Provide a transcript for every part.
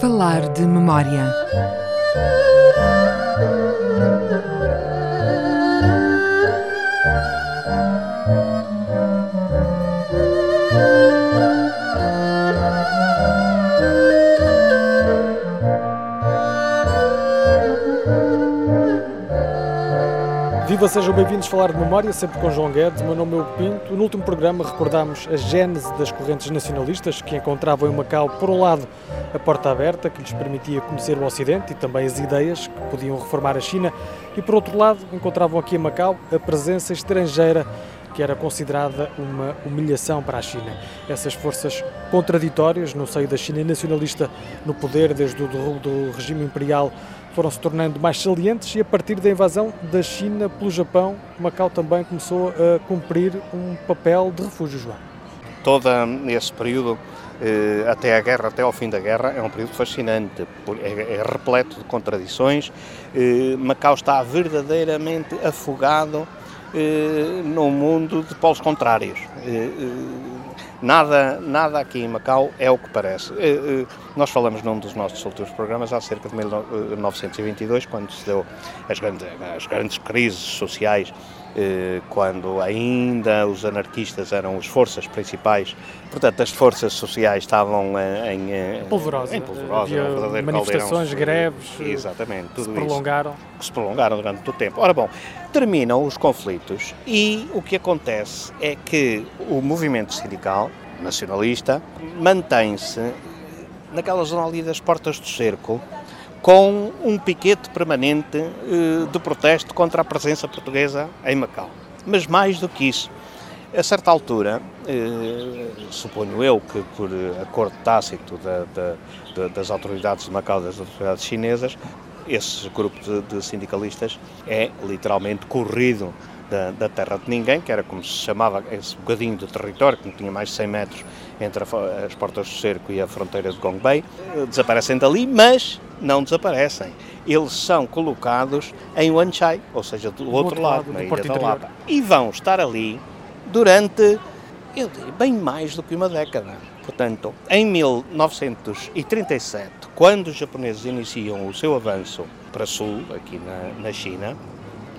Falar de memória. Viva, sejam bem-vindos a Falar de Memória, sempre com João Guedes. O meu nome é Hugo Pinto. No último programa recordámos a gênese das correntes nacionalistas que encontravam em Macau, por um lado, a porta aberta que lhes permitia conhecer o Ocidente e também as ideias que podiam reformar a China, e por outro lado encontravam aqui em Macau a presença estrangeira que era considerada uma humilhação para a China. Essas forças contraditórias no seio da China nacionalista no poder desde o derrubo do regime imperial foram se tornando mais salientes, e a partir da invasão da China pelo Japão, Macau também começou a cumprir um papel de refúgio, João. Todo esse período, até a guerra, até ao fim da guerra, é um período fascinante, é repleto de contradições. Macau está verdadeiramente afogado num mundo de polos contrários. Nada aqui em Macau é o que parece. Nós falamos num dos nossos últimos programas, há cerca de 1922, quando se deu as grandes crises sociais, quando ainda os anarquistas eram as forças principais. Portanto, as forças sociais estavam em polvorosa, havia manifestações, greves, exatamente, tudo que se prolongaram durante muito tempo. Ora bom, terminam os conflitos e o que acontece é que o movimento sindical nacionalista mantém-se naquela zona ali das portas do cerco, com um piquete permanente de protesto contra a presença portuguesa em Macau. Mas mais do que isso, a certa altura, suponho eu que por acordo tácito das autoridades de Macau, das autoridades chinesas, esse grupo de sindicalistas é literalmente corrido da terra de ninguém, que era como se chamava esse bocadinho de território, que tinha mais de 100 metros entre as portas do cerco e a fronteira de Gongbei. Desaparecem dali, mas não desaparecem. Eles são colocados em Wanchai, ou seja, do outro lado, na ilha da Lapa. E vão estar ali durante, eu diria, bem mais do que uma década. Portanto, em 1937, quando os japoneses iniciam o seu avanço para sul, aqui na China,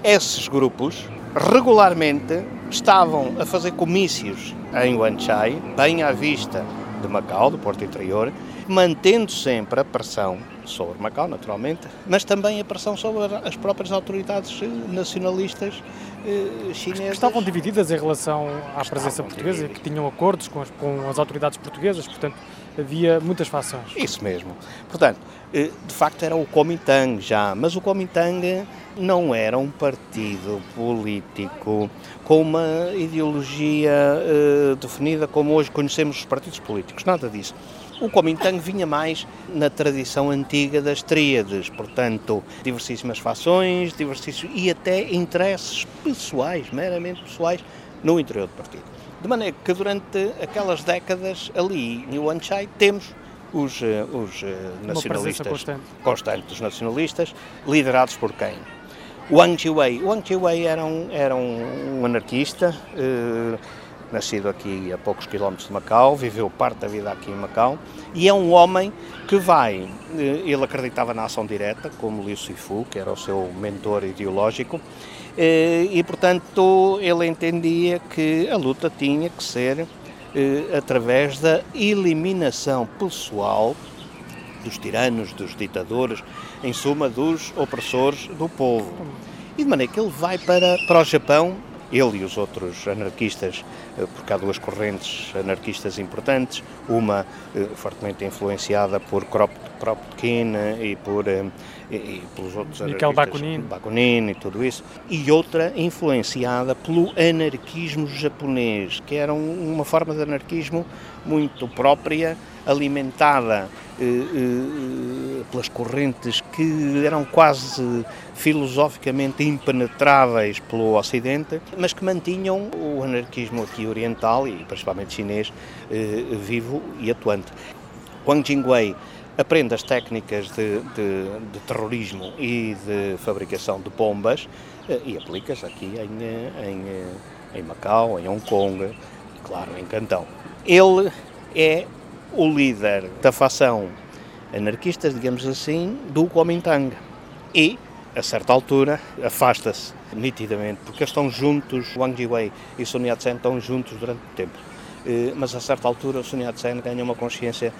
esses grupos regularmente estavam a fazer comícios em Wanchai, bem à vista de Macau, do Porto Interior, mantendo sempre a pressão sobre Macau, naturalmente, mas também a pressão sobre as próprias autoridades nacionalistas chinesas. Que estavam divididas em relação à presença portuguesa, divididas. Que tinham acordos com as autoridades portuguesas, portanto, havia muitas facções. Isso mesmo. Portanto, de facto era o Kuomintang já, mas o Kuomintang não era um partido político com uma ideologia definida como hoje conhecemos os partidos políticos, nada disso. O Kuomintang vinha mais na tradição antiga das tríades, portanto, diversíssimas fações, e até interesses pessoais, meramente pessoais, no interior do partido. De maneira que durante aquelas décadas ali em Wanchai temos os nacionalistas, constantes, os nacionalistas, liderados por quem? Wang Jiwei. Wang Jiwei era um anarquista, nascido aqui a poucos quilómetros de Macau, viveu parte da vida aqui em Macau, e é um homem que ele acreditava na ação direta, como Liu Sifu, que era o seu mentor ideológico, e portanto ele entendia que a luta tinha que ser através da eliminação pessoal dos tiranos, dos ditadores, em suma dos opressores do povo. E de maneira que ele vai para o Japão, ele e os outros anarquistas, porque há duas correntes anarquistas importantes, uma fortemente influenciada por Kropotkin e pelos outros anarquistas, Miquel Bakunin e tudo isso, e outra influenciada pelo anarquismo japonês, que era uma forma de anarquismo muito própria, alimentada pelas correntes que eram quase filosoficamente impenetráveis pelo Ocidente, mas que mantinham o anarquismo aqui e oriental, e principalmente chinês, vivo e atuante. Wang Jingwei aprende as técnicas de terrorismo e de fabricação de bombas e aplica-as aqui em Macau, em Hong Kong, e claro, em Cantão. Ele é o líder da facção anarquista, digamos assim, do Kuomintang e, a certa altura, afasta-se nitidamente, porque eles estão juntos, Wang Jiwei e Sun Yat-sen estão juntos durante o tempo. Mas a certa altura Sun Yat-sen ganha uma consciência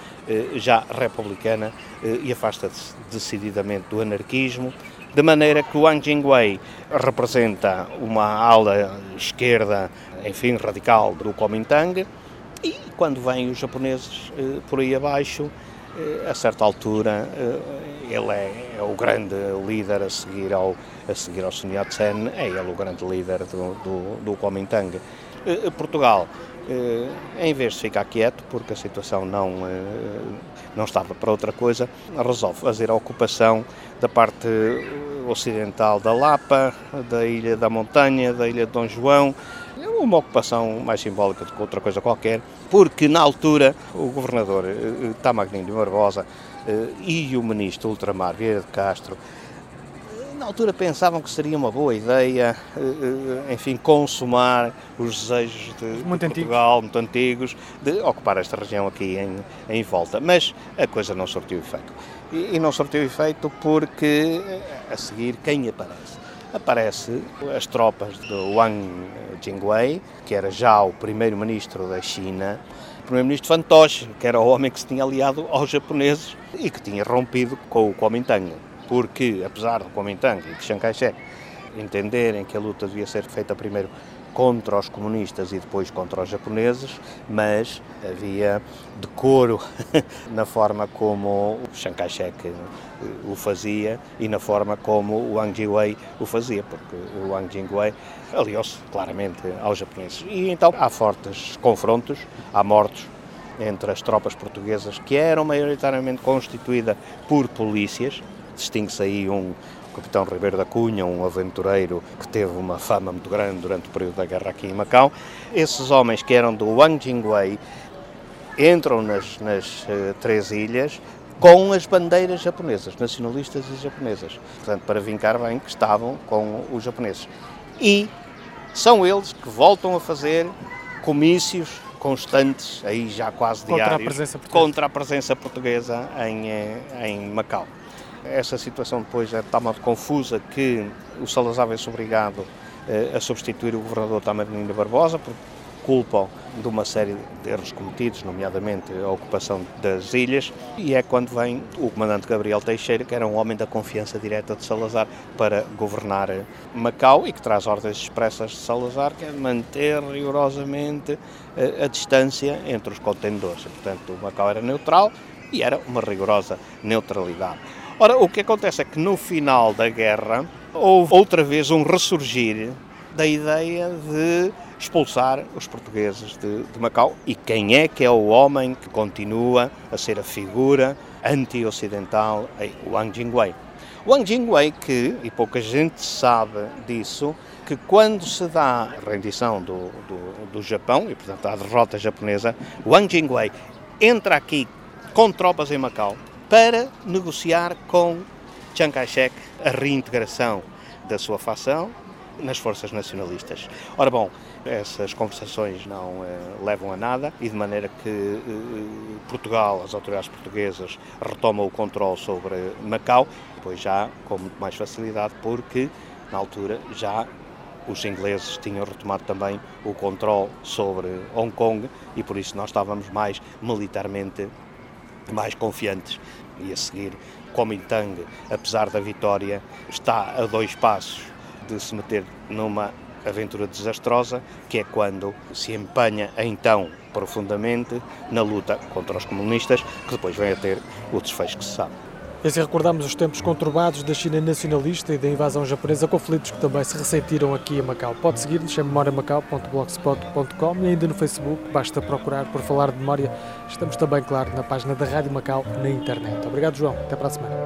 já republicana e afasta-se decididamente do anarquismo, de maneira que Wang Jingwei representa uma ala esquerda, enfim, radical do Kuomintang, e quando vêm os japoneses por aí abaixo, a certa altura ele é o grande líder a seguir ao Sun Yat-sen, é ele o grande líder do Kuomintang. Portugal, em vez de ficar quieto, porque a situação não estava para outra coisa, resolve fazer a ocupação da parte ocidental da Lapa, da Ilha da Montanha, da Ilha de Dom João, uma ocupação mais simbólica do que outra coisa qualquer, porque na altura o governador Tamagnini de Marbosa e o ministro Ultramar, Vieira de Castro, na altura pensavam que seria uma boa ideia, enfim, consumar os desejos de Portugal, muito antigos, de ocupar esta região aqui em volta. Mas a coisa não surtiu efeito. E não surtiu efeito porque, a seguir, quem aparece? Aparece as tropas do Wang Jingwei, que era já o primeiro-ministro da China, primeiro-ministro fantoche, que era o homem que se tinha aliado aos japoneses e que tinha rompido com o Kuomintang. Porque, apesar do Kuomintang e de Chiang Kai-shek entenderem que a luta devia ser feita primeiro contra os comunistas e depois contra os japoneses, mas havia decoro na forma como o Chiang Kai-shek o fazia e na forma como o Wang Jiwei o fazia, porque o Wang Jingwei aliou-se claramente aos japoneses. E então há fortes confrontos, há mortos entre as tropas portuguesas, que eram maioritariamente constituídas por polícias. Distingue-se aí um Capitão Ribeiro da Cunha, um aventureiro que teve uma fama muito grande durante o período da guerra aqui em Macau. Esses homens que eram do Wang Jingwei entram nas três ilhas com as bandeiras japonesas, nacionalistas e japonesas. Portanto, para vincar bem que estavam com os japoneses. E são eles que voltam a fazer comícios constantes, aí já quase diários, contra a presença portuguesa em Macau. Essa situação depois é tão confusa que o Salazar vê-se obrigado a substituir o governador Tamagnini de Marbosa por culpa de uma série de erros cometidos, nomeadamente a ocupação das ilhas, e é quando vem o comandante Gabriel Teixeira, que era um homem da confiança direta de Salazar, para governar Macau e que traz ordens expressas de Salazar, que é manter rigorosamente a distância entre os contendores. Portanto, Macau era neutral e era uma rigorosa neutralidade. Ora, o que acontece é que no final da guerra houve outra vez um ressurgir da ideia de expulsar os portugueses de Macau. E quem é que é o homem que continua a ser a figura anti-ocidental? Wang Jingwei. Wang Jingwei que, e pouca gente sabe disso, que quando se dá a rendição do Japão, e portanto a derrota japonesa, Wang Jingwei entra aqui com tropas em Macau, para negociar com Chiang Kai-shek a reintegração da sua facção nas forças nacionalistas. Ora bom, essas conversações não levam a nada e de maneira que Portugal, as autoridades portuguesas, retomam o controle sobre Macau, pois já com muito mais facilidade, porque na altura já os ingleses tinham retomado também o controle sobre Hong Kong e por isso nós estávamos mais militarmente mais confiantes. E a seguir, Kuomintang, apesar da vitória, está a dois passos de se meter numa aventura desastrosa, que é quando se empenha, então, profundamente na luta contra os comunistas, que depois vem a ter o desfecho que se sabe. E assim recordamos os tempos conturbados da China nacionalista e da invasão japonesa, conflitos que também se ressentiram aqui em Macau. Pode seguir-nos em memoriamacau.blogspot.com e ainda no Facebook, basta procurar por Falar de Memória. Estamos também, claro, na página da Rádio Macau na internet. Obrigado, João. Até para a semana.